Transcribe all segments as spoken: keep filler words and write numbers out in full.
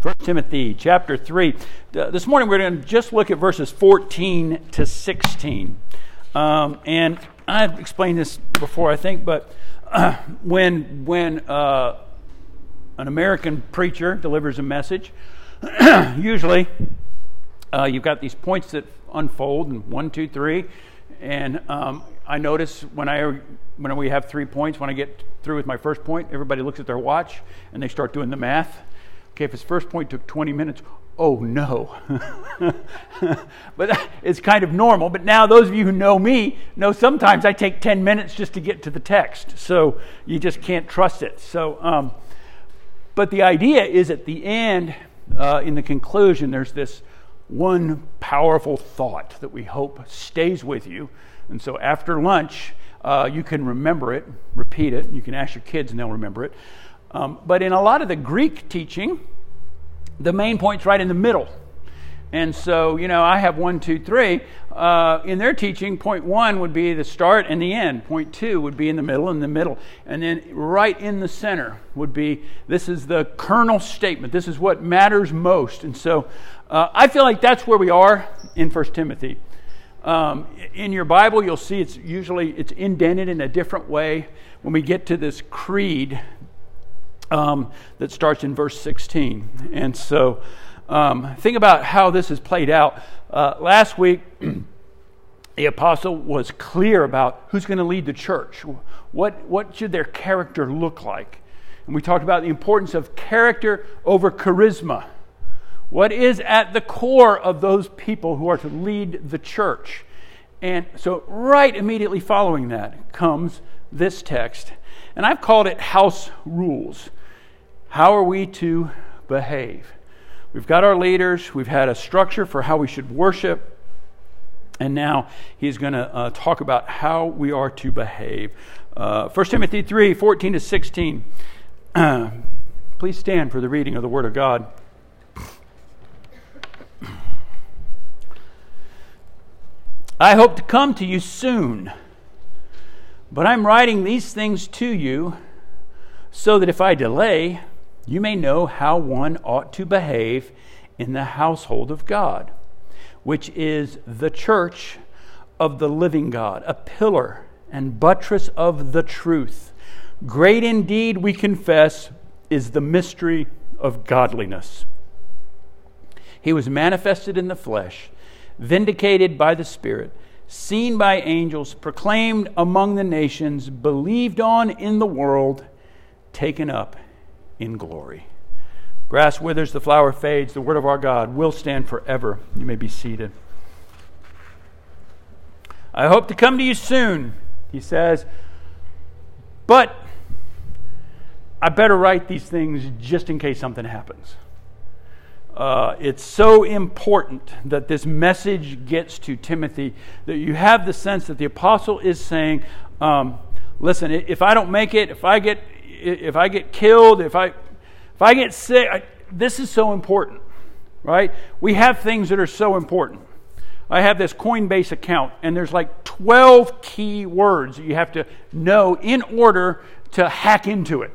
First Timothy chapter three. This morning we're going to just look at verses fourteen to sixteen. Um, and I've explained this before, I think, but uh, when, when uh, an American preacher delivers a message, usually uh, you've got these points that unfold in one, two, three. And um, I notice when I when we have three points, when I get through with my first point, everybody looks at their watch and they start doing the math. Okay, if his first point took twenty minutes, oh no. But it's kind of normal. But now those of you who know me know sometimes I take ten minutes just to get to the text. So you just can't trust it. So, um, but the idea is at the end, uh, in the conclusion, there's this one powerful thought that we hope stays with you. And so after lunch, uh, you can remember it, repeat it. You can ask your kids and they'll remember it. Um, but in a lot of the Greek teaching, the main point's right in the middle. And so, you know, I have one, two, three. Uh, in their teaching, point one would be the start and the end. Point two would be in the middle and the middle. And then right in the center would be, this is the kernel statement. This is what matters most. And so uh, I feel like that's where we are in First Timothy. Um, in your Bible, you'll see it's usually it's indented in a different way when we get to this creed um, that starts in verse sixteen. And so... Um, think about how this has played out. Uh, last week, the apostle was clear about who's going to lead the church. What, what should their character look like? And we talked about the importance of character over charisma. What is at the core of those people who are to lead the church? And so right immediately following that comes this text. And I've called it house rules. How are we to behave? We've got our leaders, we've had a structure for how we should worship, and now he's going to uh, talk about how we are to behave. Uh, First Timothy three, fourteen to sixteen. Uh, please stand for the reading of the Word of God. I hope to come to you soon, but I'm writing these things to you so that if I delay, you may know how one ought to behave in the household of God, which is the church of the living God, a pillar and buttress of the truth. Great indeed, we confess, is the mystery of godliness. He was manifested in the flesh, vindicated by the Spirit, seen by angels, proclaimed among the nations, believed on in the world, taken up in glory. Grass withers, the flower fades, the word of our God will stand forever. You may be seated. I hope to come to you soon, he says, but I better write these things just in case something happens. Uh, it's so important that this message gets to Timothy that you have the sense that the apostle is saying, um, listen, if I don't make it, if I get If I get killed, if I if I get sick, I, this is so important, right? We have things that are so important. I have this Coinbase account, and there's like twelve key words that you have to know in order to hack into it,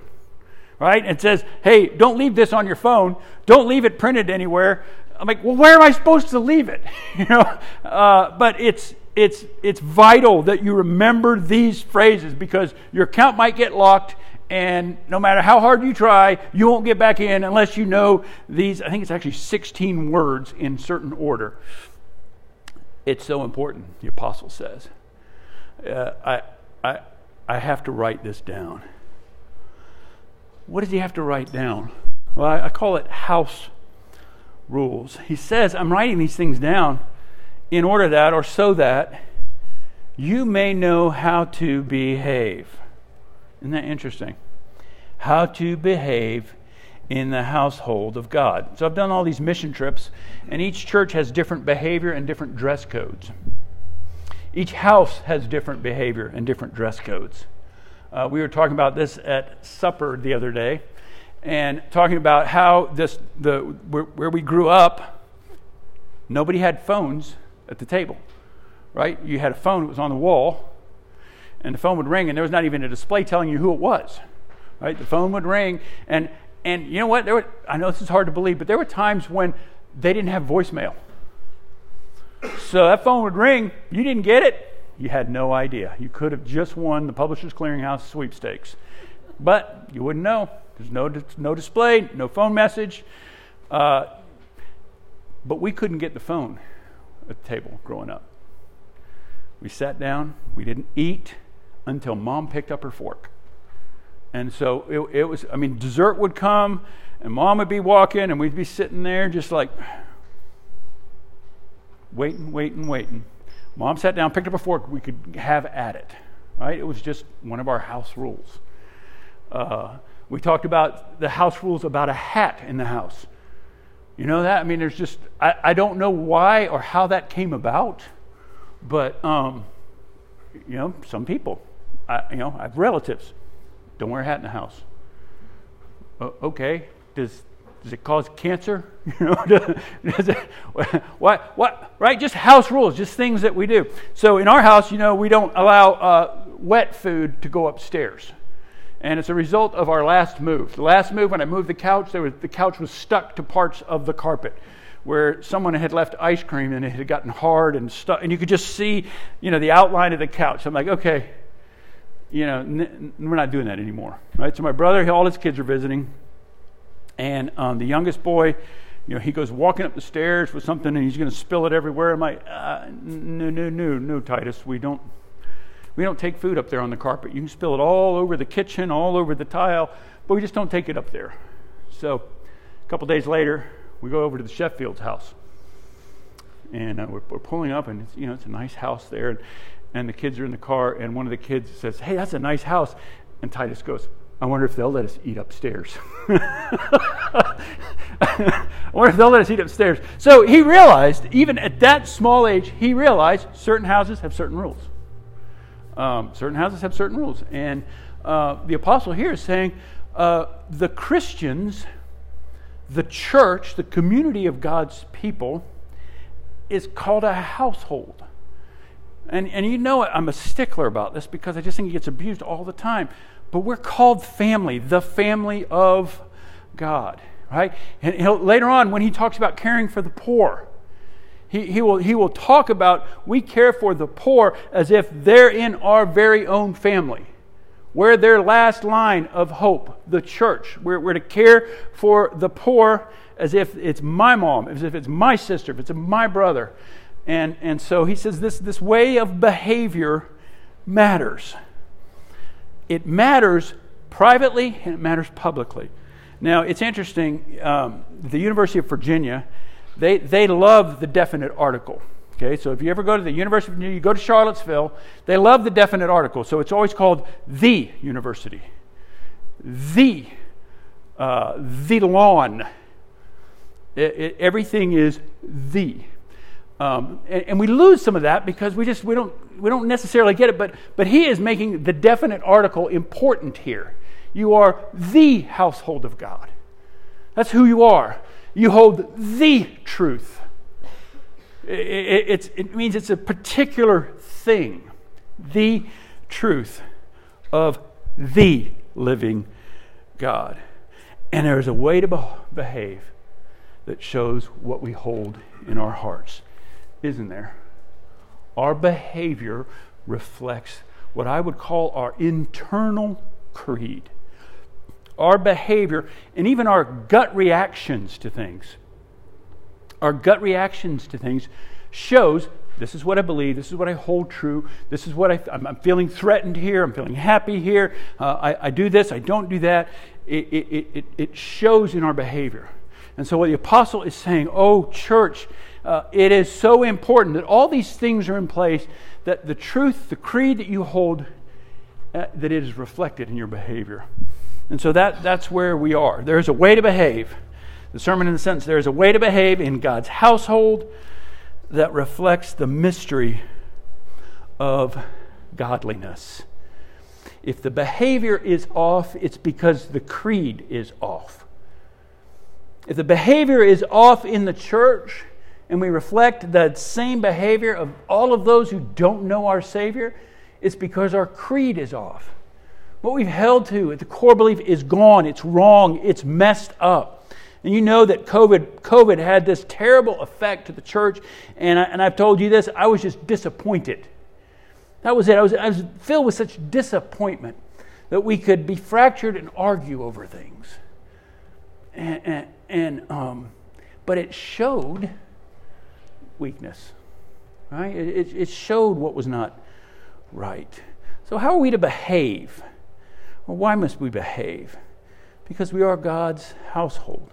right? It says, hey, don't leave this on your phone. Don't leave it printed anywhere. I'm like, well, where am I supposed to leave it? You know, uh, but it's it's it's vital that you remember these phrases because your account might get locked. And no matter how hard you try, you won't get back in unless you know these, I think it's actually sixteen words in certain order. It's so important, the apostle says. Uh, I, I, I have to write this down. What does he have to write down? Well, I, I call it house rules. He says, I'm writing these things down in order that, or so that, you may know how to behave. Isn't that interesting? How to behave in the household of God. So I've done all these mission trips, and each church has different behavior and different dress codes. Each house has different behavior and different dress codes. Uh, we were talking about this at supper the other day, and talking about how this the where, where we grew up, nobody had phones at the table, right? You had a phone that was on the wall. And the phone would ring, and there was not even a display telling you who it was, right? The phone would ring, and And you know what? There were, I know this is hard to believe, but there were times when they didn't have voicemail. So that phone would ring. You didn't get it. You had no idea. You could have just won the Publishers Clearinghouse sweepstakes. But you wouldn't know. There's no, no display, no phone message. Uh, but we couldn't get the phone at the table growing up. We sat down. We didn't eat until Mom picked up her fork. And so it, it was, I mean, dessert would come, and Mom would be walking, and we'd be sitting there just like waiting, waiting, waiting. Mom sat down, picked up a fork, we could have at it, right? It was just one of our house rules. Uh, we talked about the house rules about a hat in the house. You know that? I mean, there's just, I, I don't know why or how that came about, but, um, you know, some people, I, you know, I have relatives. Don't wear a hat in the house. Uh, okay, does does it cause cancer? You know, does, does it, what what right? Just house rules, just things that we do. So in our house, you know, we don't allow uh, wet food to go upstairs, and it's a result of our last move. The last move, when I moved the couch, there was the couch was stuck to parts of the carpet where someone had left ice cream and it had gotten hard and stuck, and you could just see, you know, the outline of the couch. I'm like, okay. You know, n- we're not doing that anymore, right? So my brother, all his kids are visiting, and um, the youngest boy, you know, he goes walking up the stairs with something, and he's going to spill it everywhere. I'm like, uh, no, no, no, no, Titus, we don't, we don't take food up there on the carpet. You can spill it all over the kitchen, all over the tile, but we just don't take it up there. So a couple days later, we go over to the Sheffield's house, and uh, we're, we're pulling up, and it's, you know, it's a nice house there. And, And the kids are in the car, and one of the kids says, "Hey, that's a nice house." And Titus goes, "I wonder if they'll let us eat upstairs." I wonder if they'll let us eat upstairs. So he realized, even at that small age, he realized certain houses have certain rules. Um, certain houses have certain rules. And uh, the apostle here is saying uh, the Christians, the church, the community of God's people is called a household. And and you know it, I'm a stickler about this because I just think it gets abused all the time. But we're called family, the family of God, right? And he'll, later on, when he talks about caring for the poor, he, he will he will talk about we care for the poor as if they're in our very own family. We're their last line of hope, the church. We're, we're to care for the poor as if it's my mom, as if it's my sister, if it's my brother. And and so he says this, this way of behavior matters. It matters privately and it matters publicly. Now, it's interesting. Um, the University of Virginia, they, they love the definite article. Okay, so if you ever go to the University of Virginia, you go to Charlottesville, they love the definite article. So it's always called the university, the, uh, the lawn. It, it, everything is the. Um, and, and we lose some of that because we just we don't we don't necessarily get it. But but he is making the definite article important here. You are the household of God. That's who you are. You hold the truth. It, it, it's, it means it's a particular thing, the truth of the living God. And there is a way to be- behave that shows what we hold in our hearts. Isn't there? Our behavior reflects what I would call our internal creed. Our behavior and even our gut reactions to things. Our gut reactions to things shows this is what I believe, this is what I hold true, this is what I, I'm, I'm feeling threatened here, I'm feeling happy here, uh, I, I do this, I don't do that. It, it, it, it shows in our behavior. And so what the apostle is saying, oh, church, uh, it is so important that all these things are in place, that the truth, the creed that you hold, uh, that it is reflected in your behavior. And so that that's where we are. There is a way to behave. The sermon in the sentence, there is a way to behave in God's household that reflects the mystery of godliness. If the behavior is off, it's because the creed is off. If the behavior is off in the church and we reflect that same behavior of all of those who don't know our Savior, it's because our creed is off. what we've held to at the core belief is gone. It's wrong. It's messed up. And you know that COVID, COVID had this terrible effect to the church. And, I, and I've told you this, I was just disappointed. That was it. I was, I was filled with such disappointment that we could be fractured and argue over things. And, and, and um, but it showed weakness, right? It, it, it showed what was not right. So how are we to behave? Well, why must we behave? Because we are God's household.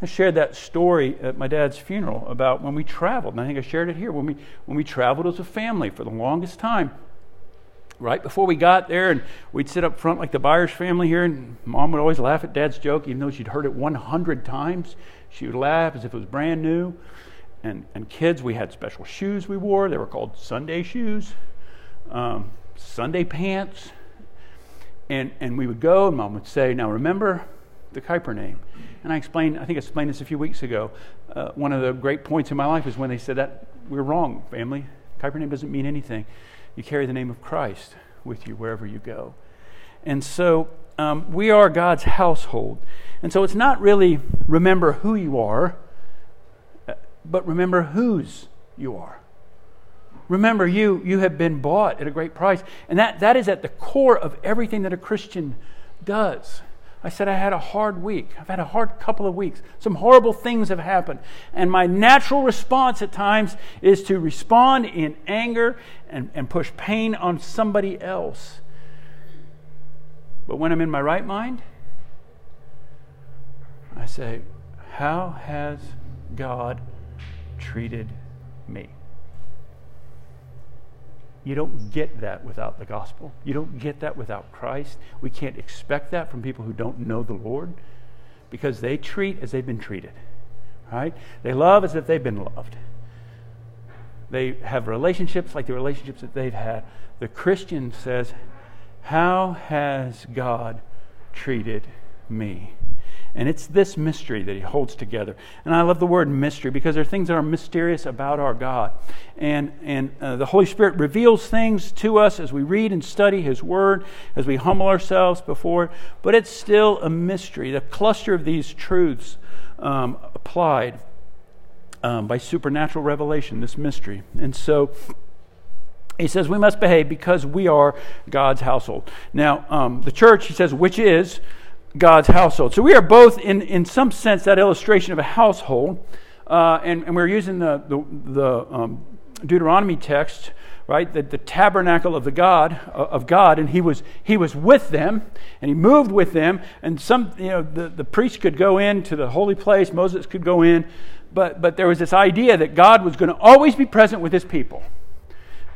I shared that story at my dad's funeral about when we traveled, and I think I shared it here. When we when we traveled as a family for the longest time, right before we got there, and we'd sit up front like the Byers family here, and Mom would always laugh at Dad's joke, even though she'd heard it one hundred times. She would laugh as if it was brand new. And and kids, we had special shoes we wore. They were called Sunday shoes, um, Sunday pants. And and we would go, and Mom would say, "Now remember the Kuiper name." And I explained, I think I explained this a few weeks ago. Uh, one of the great points in my life is when they said that we're wrong, family. Kuiper name doesn't mean anything. You carry the name of Christ with you wherever you go. And so um, we are God's household. And so it's not really remember who you are, but remember whose you are. Remember you, you have been bought at a great price. And that, that is at the core of everything that a Christian does. I said I had a hard week. I've had a hard couple of weeks. Some horrible things have happened. And my natural response at times is to respond in anger and, and push pain on somebody else. But when I'm in my right mind, I say, how has God treated me? You don't get that without the gospel. You don't get that without Christ. We can't expect that from people who don't know the Lord, because they treat as they've been treated, right? They love as if they've been loved. They have relationships like the relationships that they've had. The Christian says, how has God treated me? And it's this mystery that he holds together. And I love the word mystery, because there are things that are mysterious about our God. And and uh, the Holy Spirit reveals things to us as we read and study his word, as we humble ourselves before it. But it's still a mystery. The cluster of these truths um, applied um, by supernatural revelation, this mystery. And so he says we must behave because we are God's household. Now, um, the church, he says, which is God's household. So we are both, in, in some sense, that illustration of a household, uh, and, and we're using the, the, the um, Deuteronomy text, right? The, the tabernacle of the God uh, of God, and He was He was with them, and He moved with them. And some, you know, the, the priest could go in to the holy place, Moses could go in, but but there was this idea that God was going to always be present with His people.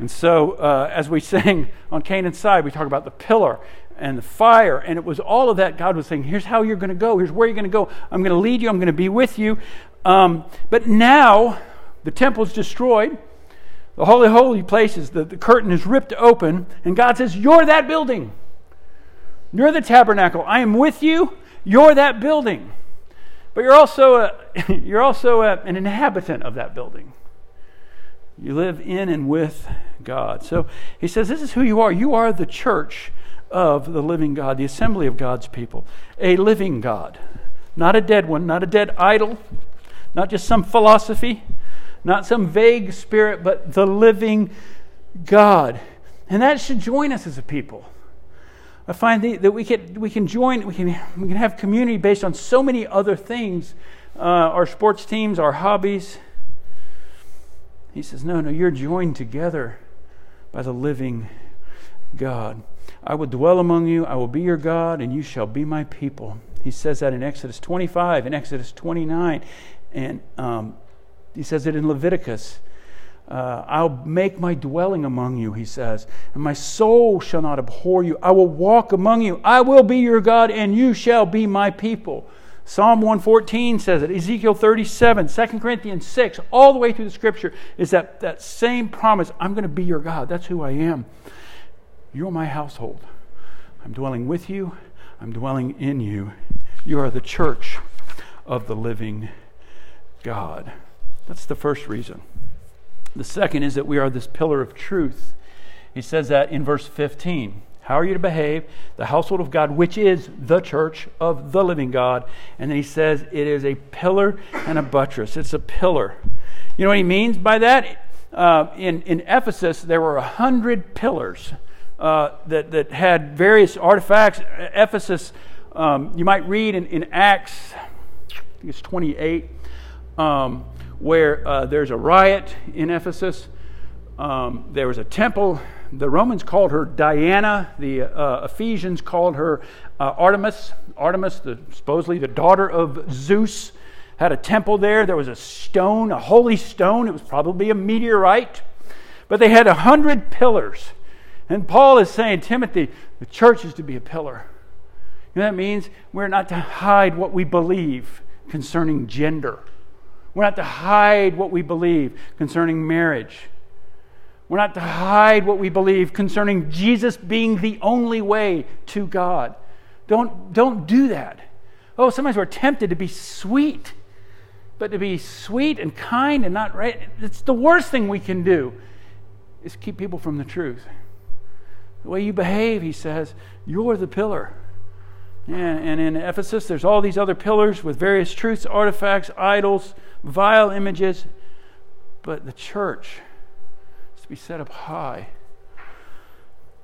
And so, uh, as we sang on Canaan's Side, we talk about the pillar and the fire, and it was all of that. God was saying, here's how you're going to go. Here's where you're going to go. I'm going to lead you. I'm going to be with you. Um, but now the temple's destroyed. The holy, holy places, the, the curtain is ripped open, and God says, you're that building. You're the tabernacle. I am with you. You're that building. But you're also, a, you're also a, an inhabitant of that building. You live in and with God. So he says, this is who you are. You are the church of the living God, the assembly of God's people, a living God, not a dead one, not a dead idol, not just some philosophy, not some vague spirit, but the living God. And that should join us as a people. I find that we can we can join, we can we can have community based on so many other things, uh, our sports teams, our hobbies. He says, no, no, you're joined together by the living God. I will dwell among you, I will be your God, and you shall be my people. He says that in Exodus twenty-five, in Exodus twenty-nine, and um, he says it in Leviticus. Uh, I'll make my dwelling among you, he says, and my soul shall not abhor you. I will walk among you. I will be your God, and you shall be my people. Psalm one fourteen says it, Ezekiel thirty-seven, Second Corinthians six, all the way through the Scripture is that, that same promise, I'm going to be your God. That's who I am. You're my household. I'm dwelling with you. I'm dwelling in you. You are the church of the living God. That's the first reason. The second is that we are this pillar of truth. He says that in verse fifteen. How are you to behave? The household of God, which is the church of the living God. And then he says it is a pillar and a buttress. It's a pillar. You know what he means by that? Uh, in, in Ephesus, there were a hundred pillars uh, that, that had various artifacts. Ephesus, um, you might read in, in Acts, I think it's twenty-eight, um, where uh, there's a riot in Ephesus. Um, there was a temple. The Romans called her Diana. The uh, Ephesians called her uh, Artemis. Artemis, the, supposedly the daughter of Zeus, had a temple there. There was a stone, a holy stone. It was probably a meteorite. But they had a hundred pillars. And Paul is saying, Timothy, the church is to be a pillar. You know, that means we're not to hide what we believe concerning gender. We're not to hide what we believe concerning marriage. We're not to hide what we believe concerning Jesus being the only way to God. Don't, don't do that. Oh, sometimes we're tempted to be sweet. But to be sweet and kind and not right, it's the worst thing we can do is keep people from the truth. The way you behave, he says, you're the pillar. And in Ephesus, there's all these other pillars with various truths, artifacts, idols, vile images. But the church to be set up high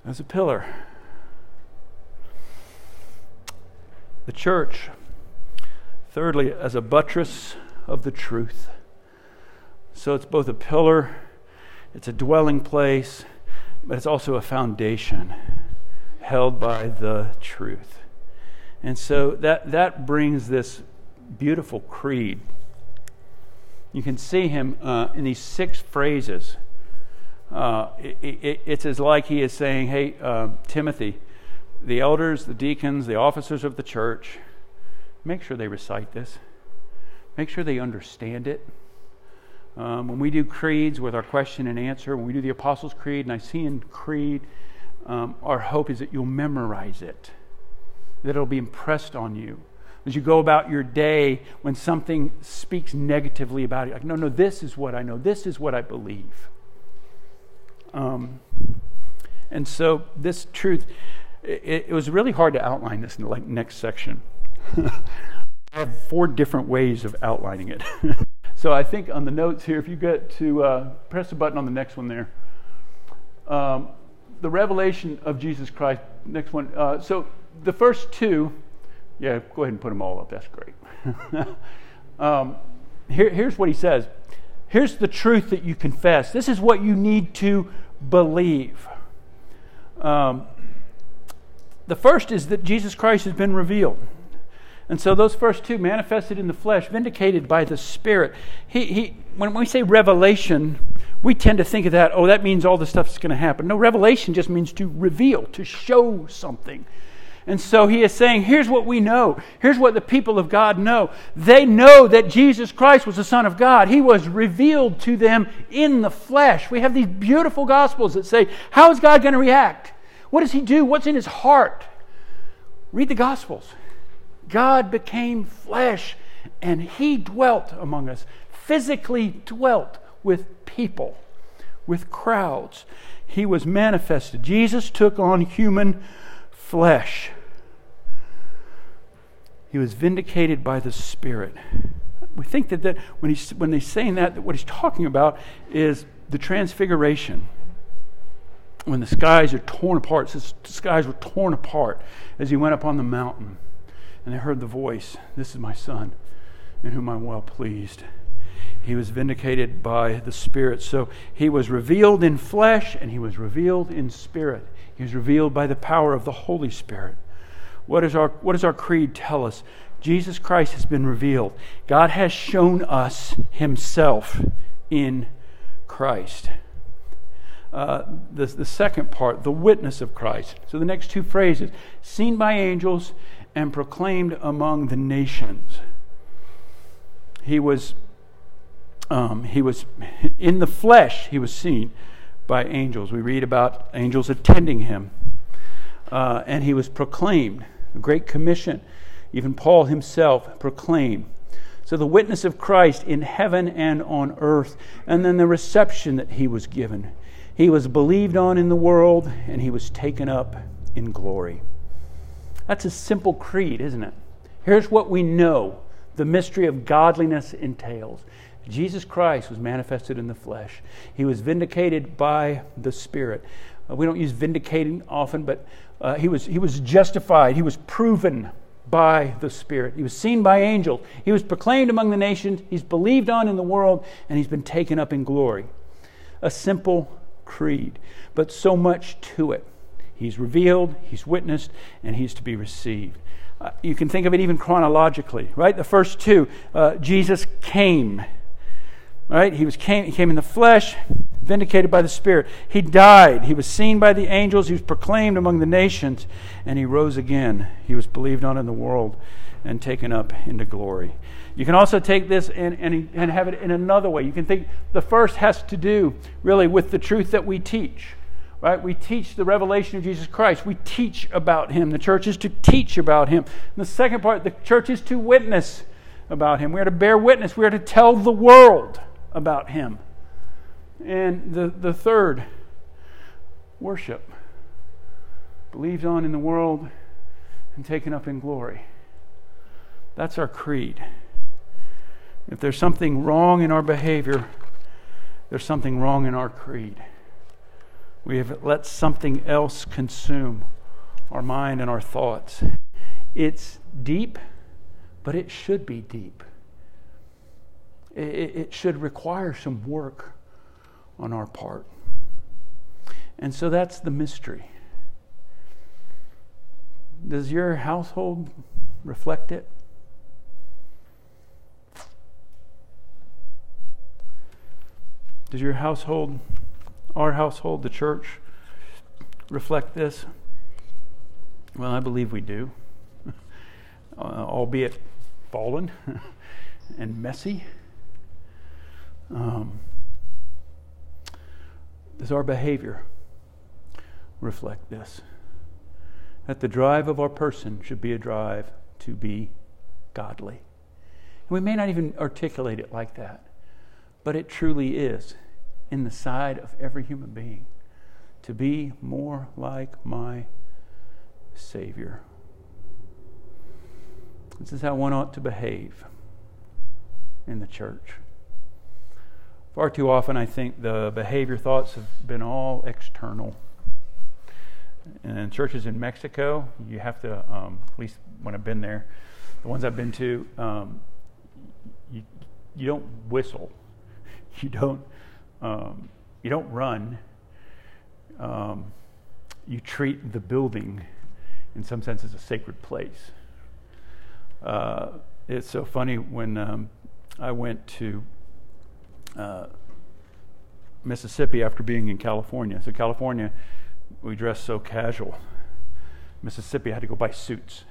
as a pillar. The church, thirdly, as a buttress of the truth. So it's both a pillar, it's a dwelling place, but it's also a foundation held by the truth. And so that, that brings this beautiful creed. You can see him uh, in these six phrases. Uh, it, it, it's as like he is saying, hey, uh, Timothy, the elders, the deacons, the officers of the church, make sure they recite this. Make sure they understand it. Um, when we do creeds with our question and answer, when we do the Apostles' Creed, Nicene Creed, um, our hope is that you'll memorize it, that it'll be impressed on you. As you go about your day, when something speaks negatively about it, like, no, no, this is what I know. This is what I believe. Um, and so this truth, it, it was really hard to outline this in the like, next section. I have four different ways of outlining it. So I think on the notes here, if you get to uh, press the button on the next one there, um, the revelation of Jesus Christ, next one. Uh, so the first two, yeah, go ahead and put them all up. That's great. um, here, here's what he says. Here's the truth that you confess. This is what you need to believe. Um, the first is that Jesus Christ has been revealed. And so those first two, manifested in the flesh, vindicated by the Spirit. He, he, when we say revelation, we tend to think of that, oh, that means all the stuff's going to happen. No, revelation just means to reveal, to show something. And so he is saying, here's what we know. Here's what the people of God know. They know that Jesus Christ was the Son of God. He was revealed to them in the flesh. We have these beautiful Gospels that say, how is God going to react? What does He do? What's in His heart? Read the Gospels. God became flesh, and He dwelt among us, physically dwelt with people, with crowds. He was manifested. Jesus took on human flesh. He was vindicated by the Spirit. We think that, that when he's when they're saying that, that what he's talking about is the transfiguration. When the skies are torn apart, it says the skies were torn apart as he went up on the mountain, and they heard the voice, "This is my Son, in whom I'm well pleased." He was vindicated by the Spirit. So he was revealed in flesh, and he was revealed in spirit. He was revealed by the power of the Holy Spirit. What is our, what does our creed tell us? Jesus Christ has been revealed. God has shown us Himself in Christ. Uh, the, the second part, the witness of Christ. So the next two phrases, seen by angels and proclaimed among the nations. He was... Um, he was in the flesh. He was seen by angels. We read about angels attending him, uh, and he was proclaimed. A great commission. Even Paul himself proclaimed. So the witness of Christ in heaven and on earth, and then the reception that he was given. He was believed on in the world, and he was taken up in glory. That's a simple creed, isn't it? Here's what we know the mystery of godliness entails. Jesus Christ was manifested in the flesh. He was vindicated by the Spirit. Uh, we don't use vindicating often, but uh, he was he was justified. He was proven by the Spirit. He was seen by angels. He was proclaimed among the nations. He's believed on in the world, and he's been taken up in glory. A simple creed, but so much to it. He's revealed, he's witnessed, and he's to be received. Uh, you can think of it even chronologically, right? The first two, uh, Jesus came. Right? He was came, he came in the flesh, vindicated by the Spirit. He died. He was seen by the angels. He was proclaimed among the nations. And he rose again. He was believed on in the world and taken up into glory. You can also take this and, and, and have it in another way. You can think the first has to do really with the truth that we teach. Right? We teach the revelation of Jesus Christ. We teach about him. The church is to teach about him. And the second part, the church is to witness about him. We are to bear witness. We are to tell the world about him. And the, the third, worship. Believed on in the world and taken up in glory. That's our creed. If there's something wrong in our behavior, there's something wrong in our creed. We have let something else consume our mind and our thoughts. It's deep, but it should be deep. It should require some work on our part. And so that's the mystery. Does your household reflect it? Does your household, our household, the church, reflect this? Well, I believe we do, uh, albeit fallen and messy. Um, does our behavior reflect this? That the drive of our person should be a drive to be godly. And we may not even articulate it like that, but it truly is in the side of every human being to be more like my Savior. This is how one ought to behave in the church. Far too often, I think, the behavior thoughts have been all external. And in churches in Mexico, you have to, um, at least when I've been there, the ones I've been to, um, you, you don't whistle, you don't, um, you don't run, um, you treat the building, in some sense, as a sacred place. Uh, it's so funny when um, I went to Uh, Mississippi after being in California. So California, we dress so casual. Mississippi, I had to go buy suits.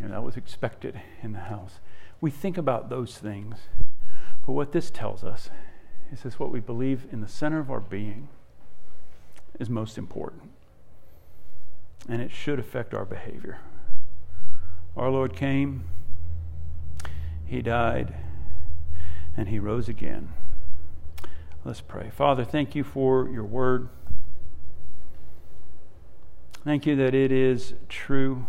You know, that was expected in the house. We think about those things, but what this tells us is this: what we believe in the center of our being is most important, and it should affect our behavior. Our Lord came, he died, and he rose again. Let's pray. Father, thank you for your word. Thank you that it is true.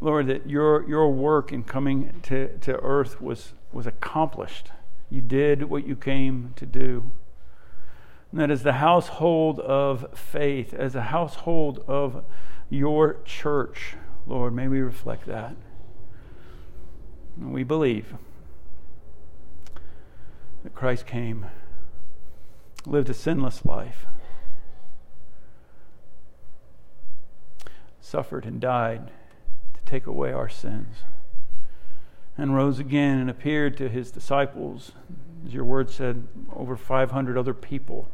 Lord, that your your work in coming to, to earth was, was accomplished. You did what you came to do. And that as the household of faith, as a household of your church, Lord, may we reflect that. We believe that Christ came, lived a sinless life, suffered and died to take away our sins, and rose again and appeared to his disciples, as your word said, over five hundred other people.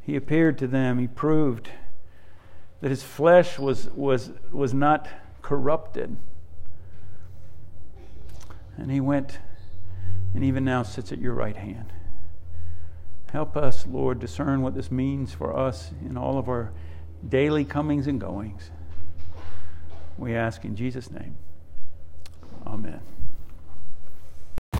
He appeared to them. He proved that his flesh was was was not corrupted. And he went and even now sits at your right hand. Help us, Lord, discern what this means for us in all of our daily comings and goings. We ask in Jesus' name. Amen.